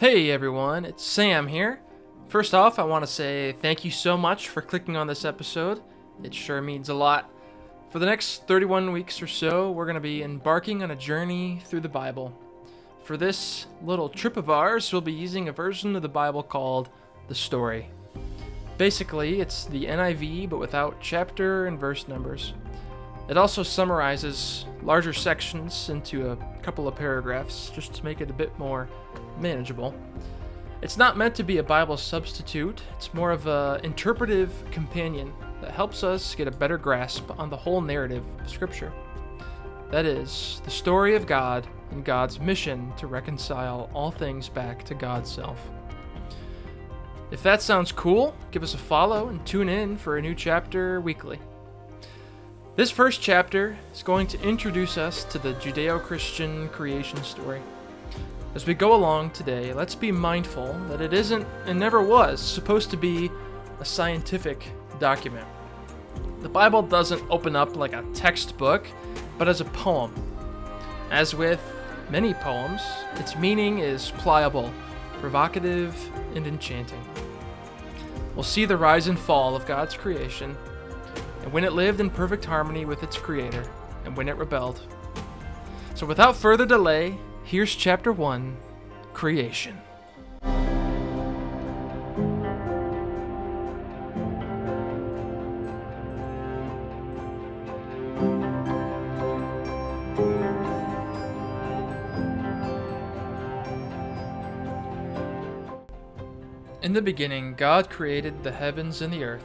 Hey everyone, it's Sam here. First off, I want to say thank you so much for clicking on this episode. It sure means a lot. For the next 31 weeks or so, we're going to be embarking on a journey through the Bible. For this little trip of ours, we'll be using a version of the Bible called The Story. Basically, it's the NIV, but without chapter and verse numbers. It also summarizes larger sections into a couple of paragraphs, just to make it a bit more manageable. It's not meant to be a Bible substitute, it's more of an interpretive companion that helps us get a better grasp on the whole narrative of Scripture. That is, the story of God and God's mission to reconcile all things back to God's self. If that sounds cool, give us a follow and tune in for a new chapter weekly. This first chapter is going to introduce us to the Judeo-Christian creation story. As we go along today, let's be mindful that it isn't, and never was, supposed to be a scientific document. The Bible doesn't open up like a textbook, but as a poem. As with many poems, its meaning is pliable, provocative, and enchanting. We'll see the rise and fall of God's creation, and when it lived in perfect harmony with its creator, and when it rebelled. So without further delay, here's chapter 1, Creation. In the beginning, God created the heavens and the earth.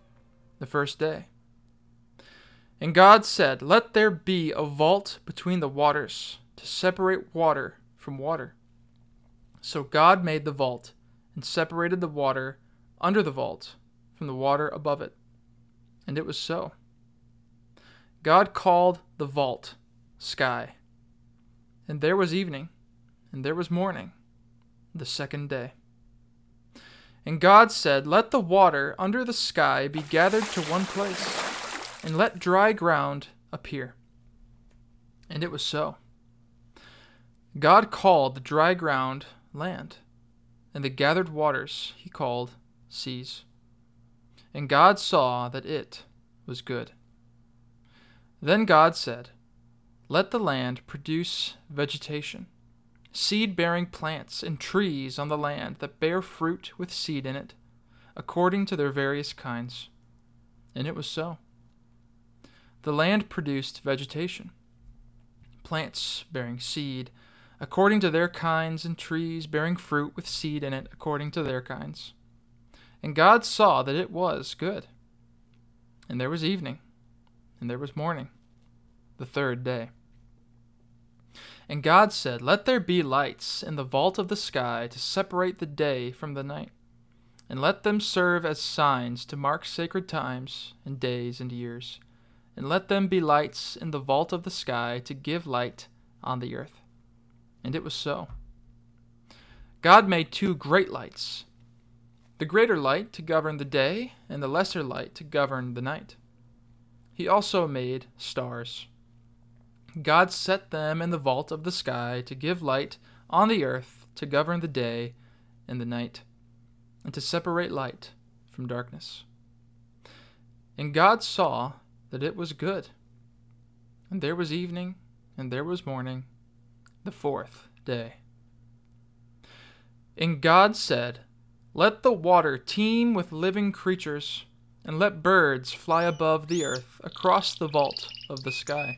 the first day. And God said, "Let there be a vault between the waters, to separate water from water." So God made the vault, and separated the water under the vault from the water above it. And it was so. God called the vault sky. And there was evening, and there was morning, the second day. And God said, "Let the water under the sky be gathered to one place, and let dry ground appear." And it was so. God called the dry ground land, and the gathered waters he called seas. And God saw that it was good. Then God said, "Let the land produce vegetation, seed-bearing plants and trees on the land that bear fruit with seed in it, according to their various kinds." And it was so. The land produced vegetation, plants bearing seed, according to their kinds, and trees bearing fruit with seed in it, according to their kinds. And God saw that it was good. And there was evening, and there was morning, the third day. And God said, "Let there be lights in the vault of the sky to separate the day from the night, and let them serve as signs to mark sacred times and days and years. And let them be lights in the vault of the sky to give light on the earth." And it was so. God made two great lights, the greater light to govern the day, and the lesser light to govern the night. He also made stars. God set them in the vault of the sky to give light on the earth to govern the day and the night, and to separate light from darkness. And God saw that it was good. And there was evening, and there was morning, the fourth day. And God said, "Let the water teem with living creatures, and let birds fly above the earth across the vault of the sky."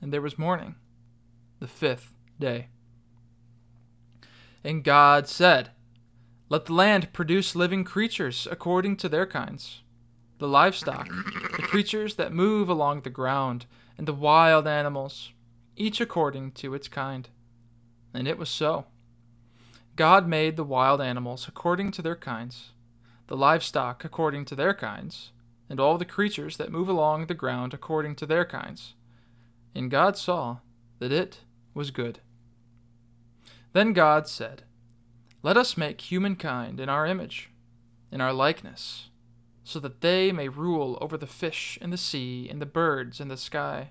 and there was morning, the fifth day. And God said, Let the land produce living creatures according to their kinds, the livestock, the creatures that move along the ground, and the wild animals, each according to its kind. And it was so. God made the wild animals according to their kinds, the livestock according to their kinds, and all the creatures that move along the ground according to their kinds. And God saw that it was good. Then God said, Let us make humankind in our image, in our likeness, so that they may rule over the fish in the sea and the birds in the sky,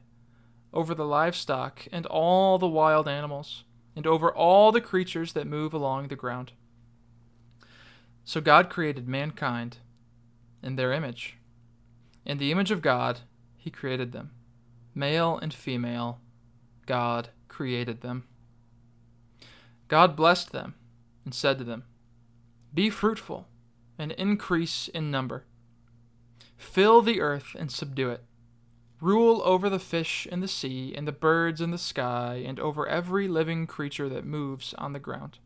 over the livestock and all the wild animals, and over all the creatures that move along the ground. So God created mankind in their image. In the image of God, he created them. Male and female, God created them. God blessed them and said to them, Be fruitful and increase in number. Fill the earth and subdue it. Rule over the fish in the sea and the birds in the sky and over every living creature that moves on the ground.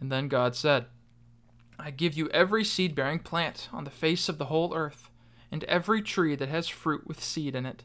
And then God said, I give you every seed-bearing plant on the face of the whole earth and every tree that has fruit with seed in it.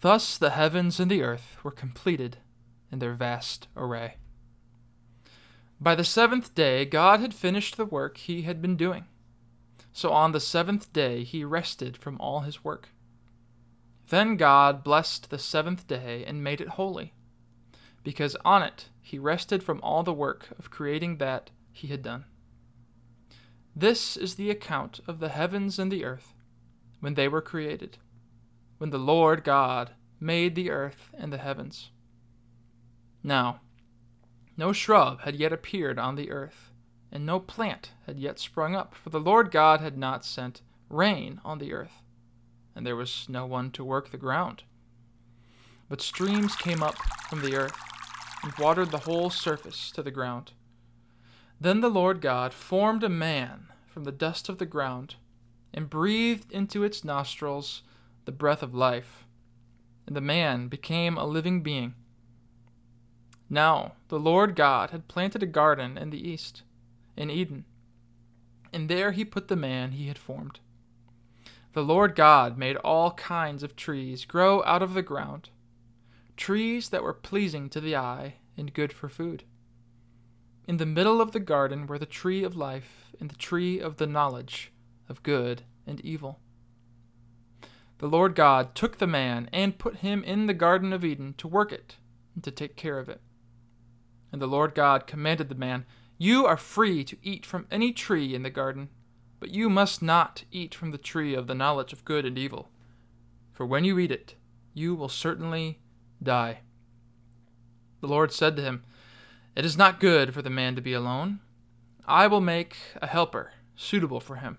Thus the heavens and the earth were completed in their vast array. By the seventh day, God had finished the work he had been doing. So on the seventh day he rested from all his work. Then God blessed the seventh day and made it holy, because on it he rested from all the work of creating that he had done. This is the account of the heavens and the earth, when they were created, when the Lord God made the earth and the heavens. Now, no shrub had yet appeared on the earth, and no plant had yet sprung up, for the Lord God had not sent rain on the earth, and there was no one to work the ground. But streams came up from the earth, and watered the whole surface to the ground. Then the Lord God formed a man from the dust of the ground, and breathed into its nostrils the breath of life, and the man became a living being. Now the Lord God had planted a garden in the east, in Eden, and there he put the man he had formed. The Lord God made all kinds of trees grow out of the ground, trees that were pleasing to the eye and good for food. In the middle of the garden were the tree of life and the tree of the knowledge of good and evil. The Lord God took the man and put him in the Garden of Eden to work it and to take care of it. And the Lord God commanded the man, You are free to eat from any tree in the garden, but you must not eat from the tree of the knowledge of good and evil, for when you eat it, you will certainly die. The Lord said to him, It is not good for the man to be alone. I will make a helper suitable for him.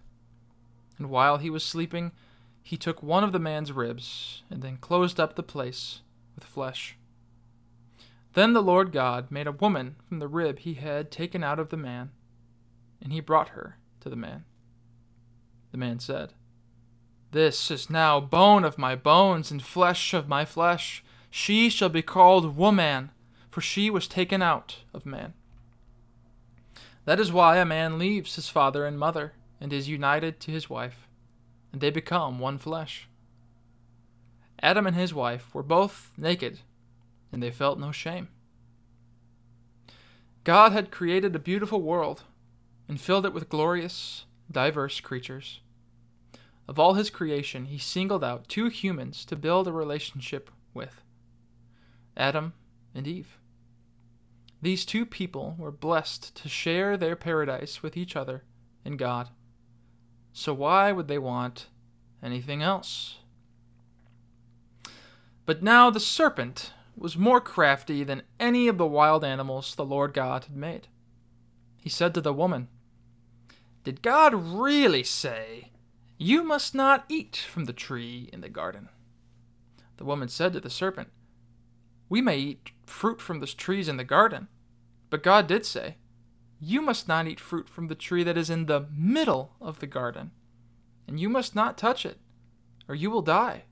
And while he was sleeping, he took one of the man's ribs, and then closed up the place with flesh. Then the Lord God made a woman from the rib he had taken out of the man, and he brought her to the man. The man said, This is now bone of my bones and flesh of my flesh. She shall be called woman, for she was taken out of man. That is why a man leaves his father and mother and is united to his wife, and they become one flesh. Adam and his wife were both naked, and they felt no shame. God had created a beautiful world and filled it with glorious, diverse creatures. Of all his creation, he singled out two humans to build a relationship with, Adam and Eve. These two people were blessed to share their paradise with each other and God. So why would they want anything else? But now the serpent was more crafty than any of the wild animals the Lord God had made. He said to the woman, "Did God really say, 'You must not eat from the tree in the garden'?" The woman said to the serpent, "We may eat fruit from the trees in the garden, but God did say, 'You must not eat fruit from the tree that is in the middle of the garden, and you must not touch it, or you will die.'"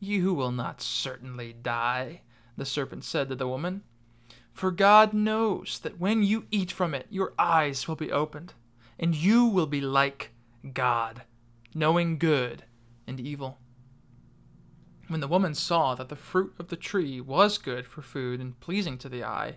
"You will not certainly die," the serpent said to the woman, "for God knows that when you eat from it, your eyes will be opened, and you will be like God, knowing good and evil." When the woman saw that the fruit of the tree was good for food and pleasing to the eye,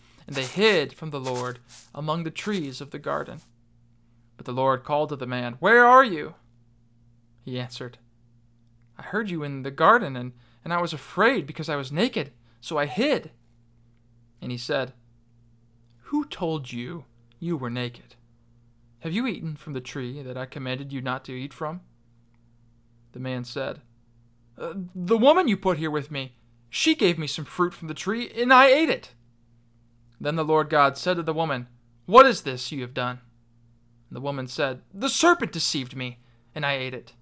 and they hid from the Lord among the trees of the garden. But the Lord called to the man, "Where are you?" He answered, "I heard you in the garden, and I was afraid because I was naked, so I hid." And he said, "Who told you you were naked? Have you eaten from the tree that I commanded you not to eat from?" The man said, "The woman you put here with me, she gave me some fruit from the tree, and I ate it." Then the Lord God said to the woman, "What is this you have done?" And the woman said, "The serpent deceived me, and I ate it."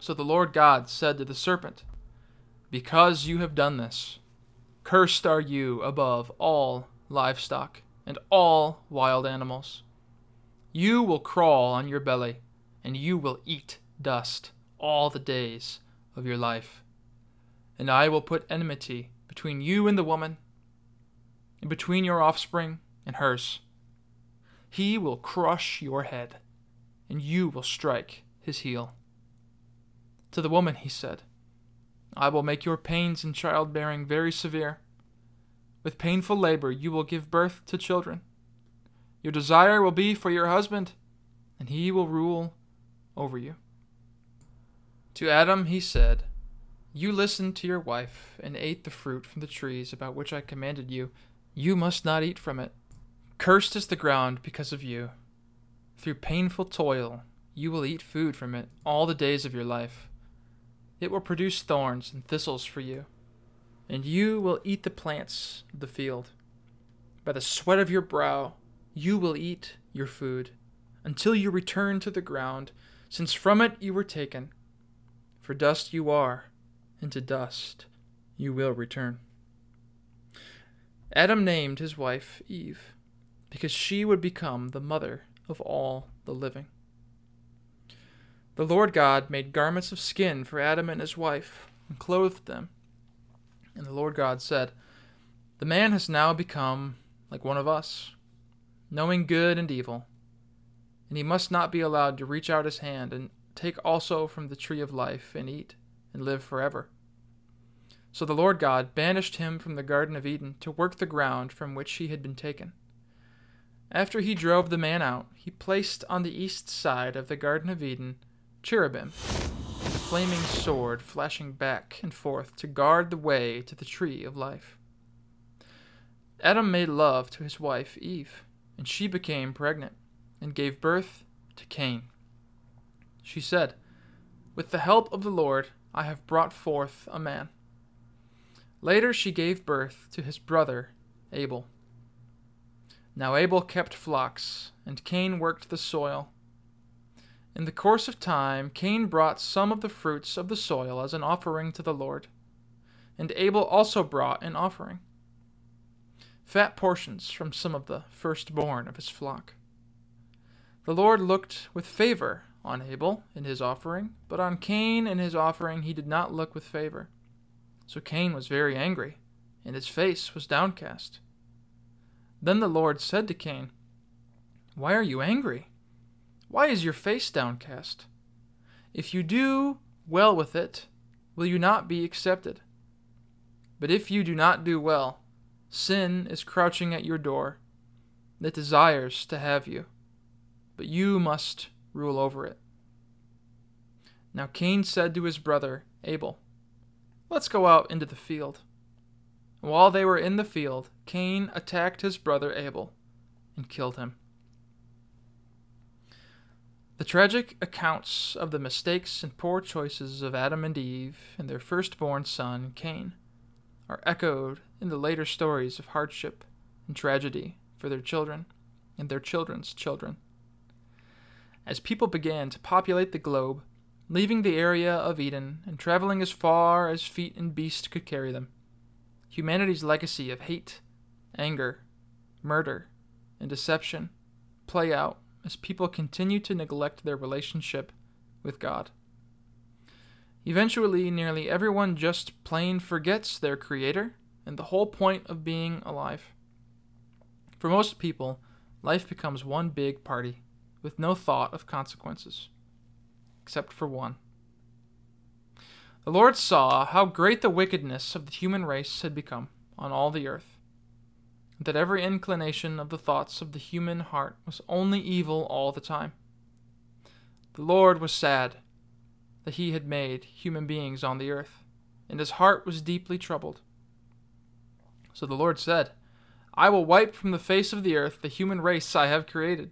So the Lord God said to the serpent, "Because you have done this, cursed are you above all livestock and all wild animals. You will crawl on your belly, and you will eat dust all the days of your life. And I will put enmity between you and the woman, and between your offspring and hers. He will crush your head, and you will strike his heel." To the woman he said, "I will make your pains in childbearing very severe. With painful labor you will give birth to children. Your desire will be for your husband, and he will rule over you." To Adam he said, "You listened to your wife and ate the fruit from the trees about which I commanded you. You must not eat from it. Cursed is the ground because of you. Through painful toil you will eat food from it all the days of your life. It will produce thorns and thistles for you, and you will eat the plants of the field. By the sweat of your brow you will eat your food, until you return to the ground, since from it you were taken. For dust you are, and to dust you will return." Adam named his wife Eve, because she would become the mother of all the living. The Lord God made garments of skin for Adam and his wife, and clothed them. And the Lord God said, "The man has now become like one of us, knowing good and evil, and he must not be allowed to reach out his hand and take also from the tree of life and eat and live forever." So the Lord God banished him from the Garden of Eden to work the ground from which he had been taken. After he drove the man out, he placed on the east side of the Garden of Eden cherubim, a flaming sword flashing back and forth to guard the way to the tree of life. Adam made love to his wife Eve, and she became pregnant and gave birth to Cain. She said, "With the help of the Lord, I have brought forth a man." Later she gave birth to his brother Abel. Now Abel kept flocks, and Cain worked the soil. In the course of time, Cain brought some of the fruits of the soil as an offering to the Lord, and Abel also brought an offering, fat portions from some of the firstborn of his flock. The Lord looked with favor on Abel and his offering, but on Cain and his offering he did not look with favor. So Cain was very angry, and his face was downcast. Then the Lord said to Cain, "Why are you angry? Why is your face downcast? If you do well with it, will you not be accepted? But if you do not do well, sin is crouching at your door, that desires to have you, but you must rule over it." Now Cain said to his brother Abel, "Let's go out into the field." While they were in the field, Cain attacked his brother Abel and killed him. The tragic accounts of the mistakes and poor choices of Adam and Eve and their firstborn son, Cain, are echoed in the later stories of hardship and tragedy for their children and their children's children. As people began to populate the globe, leaving the area of Eden and traveling as far as feet and beast could carry them, humanity's legacy of hate, anger, murder, and deception play out as people continue to neglect their relationship with God. Eventually, nearly everyone just plain forgets their Creator and the whole point of being alive. For most people, life becomes one big party with no thought of consequences, except for one. The Lord saw how great the wickedness of the human race had become on all the earth, that every inclination of the thoughts of the human heart was only evil all the time. The Lord was sad that he had made human beings on the earth, and his heart was deeply troubled. So the Lord said, "I will wipe from the face of the earth the human race I have created,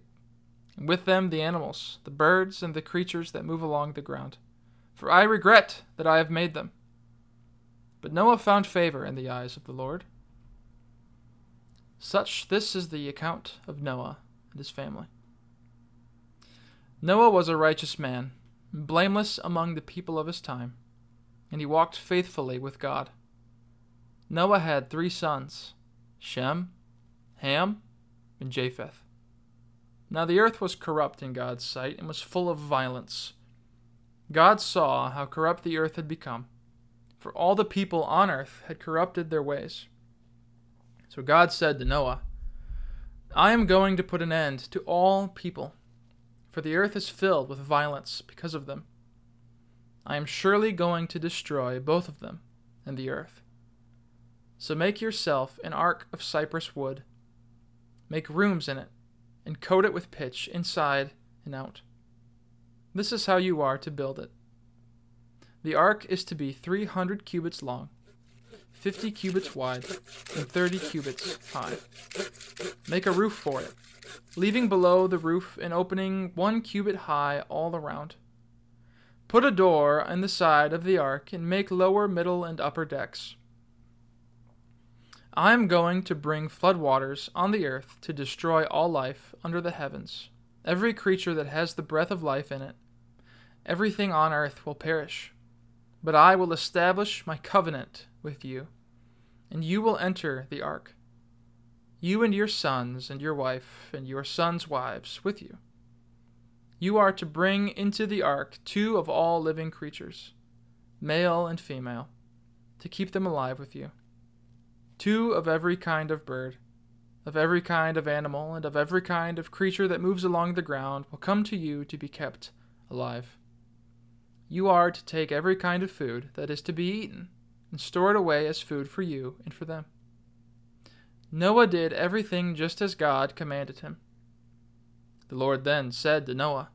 and with them the animals, the birds, and the creatures that move along the ground. For I regret that I have made them." But Noah found favor in the eyes of the Lord. This is the account of Noah and his family. Noah was a righteous man, blameless among the people of his time, and he walked faithfully with God. Noah had 3 sons, Shem, Ham, and Japheth. Now the earth was corrupt in God's sight and was full of violence. God saw how corrupt the earth had become, for all the people on earth had corrupted their ways. So God said to Noah, "I am going to put an end to all people, for the earth is filled with violence because of them. I am surely going to destroy both of them and the earth. So make yourself an ark of cypress wood, make rooms in it, and coat it with pitch inside and out. This is how you are to build it. The ark is to be 300 cubits long, 50 cubits wide, and 30 cubits high. Make a roof for it, leaving below the roof an opening 1 cubit high all around. Put a door on the side of the ark and make lower, middle, and upper decks. I am going to bring floodwaters on the earth to destroy all life under the heavens. Every creature that has the breath of life in it, everything on earth will perish. But I will establish my covenant with you, and you will enter the ark, you and your sons and your wife and your sons' wives with you. You are to bring into the ark 2 of all living creatures, male and female, to keep them alive with you, 2 of every kind of bird, of every kind of animal, and of every kind of creature that moves along the ground will come to you to be kept alive. You are to take every kind of food that is to be eaten, and store it away as food for you and for them." Noah did everything just as God commanded him. The Lord then said to Noah,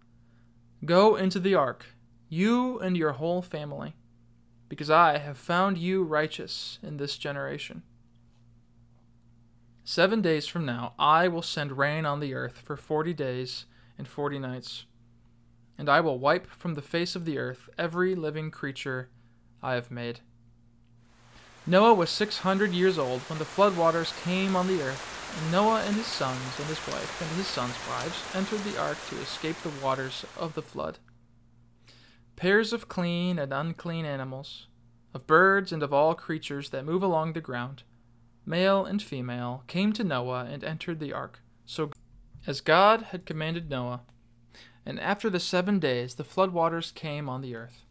"Go into the ark, you and your whole family, because I have found you righteous in this generation. 7 days from now, I will send rain on the earth for 40 days and 40 nights, and I will wipe from the face of the earth every living creature I have made." Noah was 600 years old when the floodwaters came on the earth Noah and his sons and his wife and his sons' wives entered the ark to escape the waters of the flood. Pairs of clean and unclean animals, of birds and of all creatures that move along the ground, male and female, came to Noah and entered the ark, so as God had commanded Noah. And after the 7 days the flood waters came on the earth.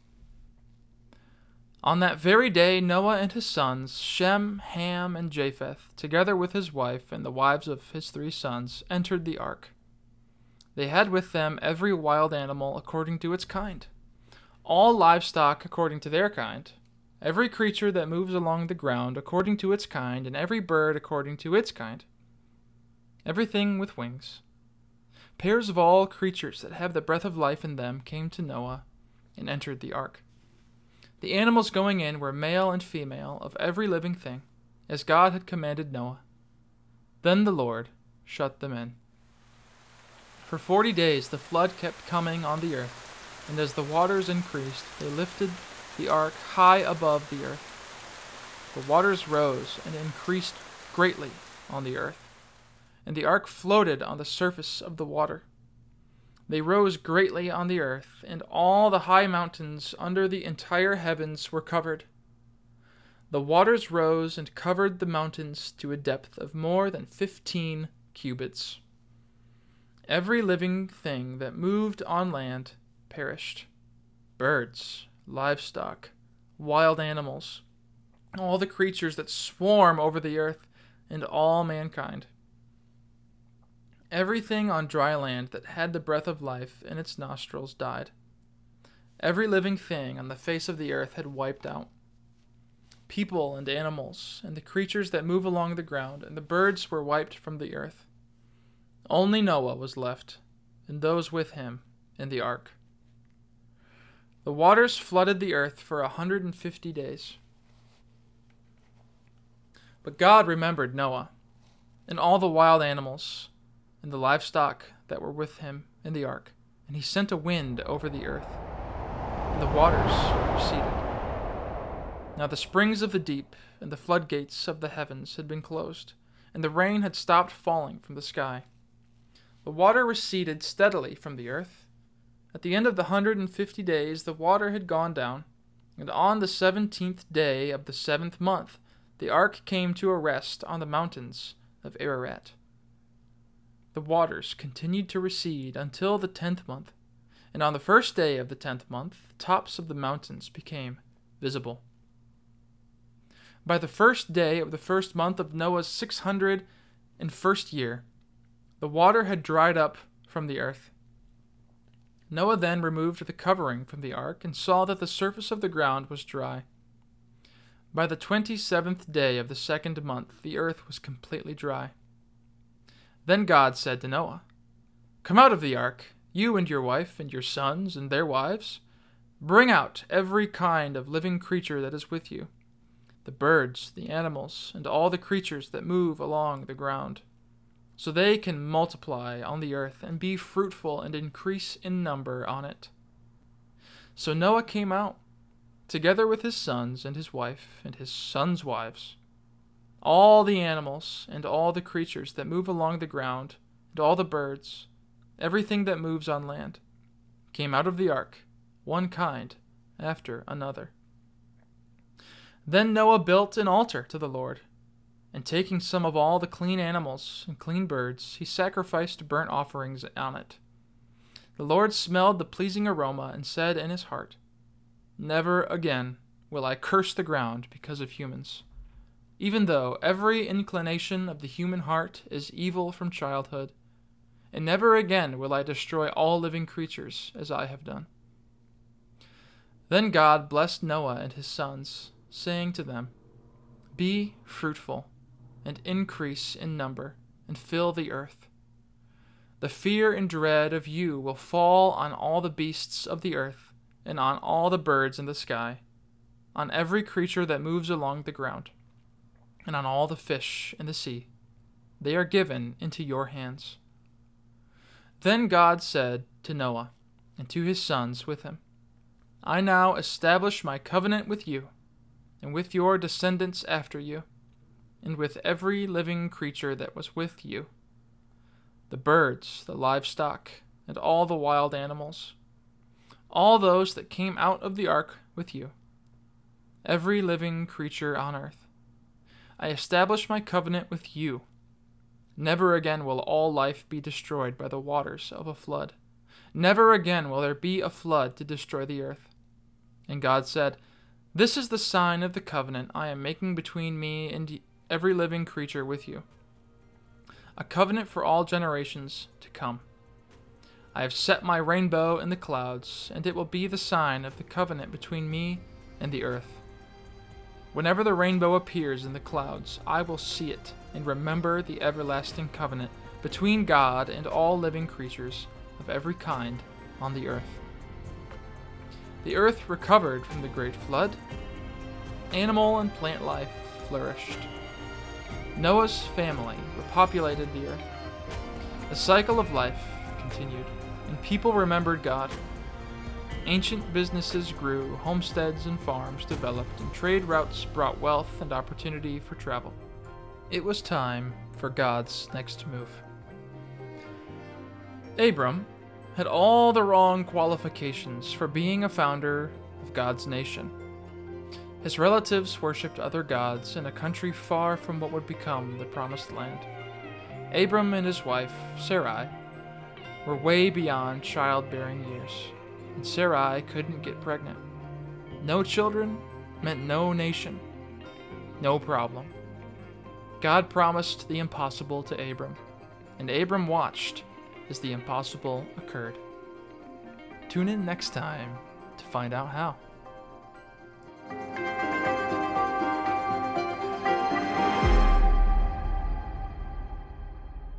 On that very day Noah and his sons, Shem, Ham, and Japheth, together with his wife and the wives of his 3 sons, entered the ark. They had with them every wild animal according to its kind, all livestock according to their kind, every creature that moves along the ground according to its kind, and every bird according to its kind, everything with wings. Pairs of all creatures that have the breath of life in them came to Noah and entered the ark. The animals going in were male and female of every living thing, as God had commanded Noah. Then the Lord shut them in. For 40 days the flood kept coming on the earth, and as the waters increased, they lifted the ark high above the earth. The waters rose and increased greatly on the earth, and the ark floated on the surface of the water. They rose greatly on the earth, and all the high mountains under the entire heavens were covered. The waters rose and covered the mountains to a depth of more than 15 cubits. Every living thing that moved on land perished. Birds, livestock, wild animals, all the creatures that swarm over the earth, and all mankind. Everything on dry land that had the breath of life in its nostrils died. Every living thing on the face of the earth had wiped out. People and animals, and the creatures that move along the ground, and the birds were wiped from the earth. Only Noah was left, and those with him, in the ark. The waters flooded the earth for 150 days. But God remembered Noah, and all the wild animals, and the livestock that were with him in the ark, and he sent a wind over the earth, and the waters receded. Now the springs of the deep and the floodgates of the heavens had been closed, and the rain had stopped falling from the sky. The water receded steadily from the earth. At the end of the 150 days the water had gone down, and on the 17th day of the 7th month the ark came to a rest on the mountains of Ararat. The waters continued to recede until the 10th month, and on the 1st day of the 10th month, the tops of the mountains became visible. By the 1st day of the 1st month of Noah's 601st year, the water had dried up from the earth. Noah then removed the covering from the ark and saw that the surface of the ground was dry. By the 27th day of the 2nd month, the earth was completely dry. Then God said to Noah, "Come out of the ark, you and your wife and your sons and their wives. Bring out every kind of living creature that is with you, the birds, the animals, and all the creatures that move along the ground, so they can multiply on the earth and be fruitful and increase in number on it." So Noah came out, together with his sons and his wife and his sons' wives. All the animals and all the creatures that move along the ground, and all the birds, everything that moves on land, came out of the ark, one kind after another. Then Noah built an altar to the Lord, and taking some of all the clean animals and clean birds, he sacrificed burnt offerings on it. The Lord smelled the pleasing aroma and said in his heart, "Never again will I curse the ground because of humans, even though every inclination of the human heart is evil from childhood, and never again will I destroy all living creatures as I have done." Then God blessed Noah and his sons, saying to them, "Be fruitful, and increase in number, and fill the earth. The fear and dread of you will fall on all the beasts of the earth, and on all the birds in the sky, on every creature that moves along the ground, and on all the fish in the sea. They are given into your hands." Then God said to Noah and to his sons with him, "I now establish my covenant with you and with your descendants after you, and with every living creature that was with you, the birds, the livestock, and all the wild animals, all those that came out of the ark with you, every living creature on earth. I establish my covenant with you. Never again will all life be destroyed by the waters of a flood. Never again will there be a flood to destroy the earth. And God said, "This is the sign of the covenant I am making between me and every living creature with you, a covenant for all generations to come. I have set my rainbow in the clouds, and it will be the sign of the covenant between me and the earth. Whenever the rainbow appears in the clouds, I will see it and remember the everlasting covenant between God and all living creatures of every kind on the earth." The earth recovered from the great flood. Animal and plant life flourished. Noah's family repopulated the earth. The cycle of life continued, and people remembered God. Ancient businesses grew, homesteads and farms developed, and trade routes brought wealth and opportunity for travel. It was time for God's next move. Abram had all the wrong qualifications for being a founder of God's nation. His relatives worshipped other gods in a country far from what would become the Promised Land. Abram and his wife, Sarai, were way beyond childbearing years, and Sarai couldn't get pregnant. No children meant no nation. No problem. God promised the impossible to Abram, and Abram watched as the impossible occurred. Tune in next time to find out how.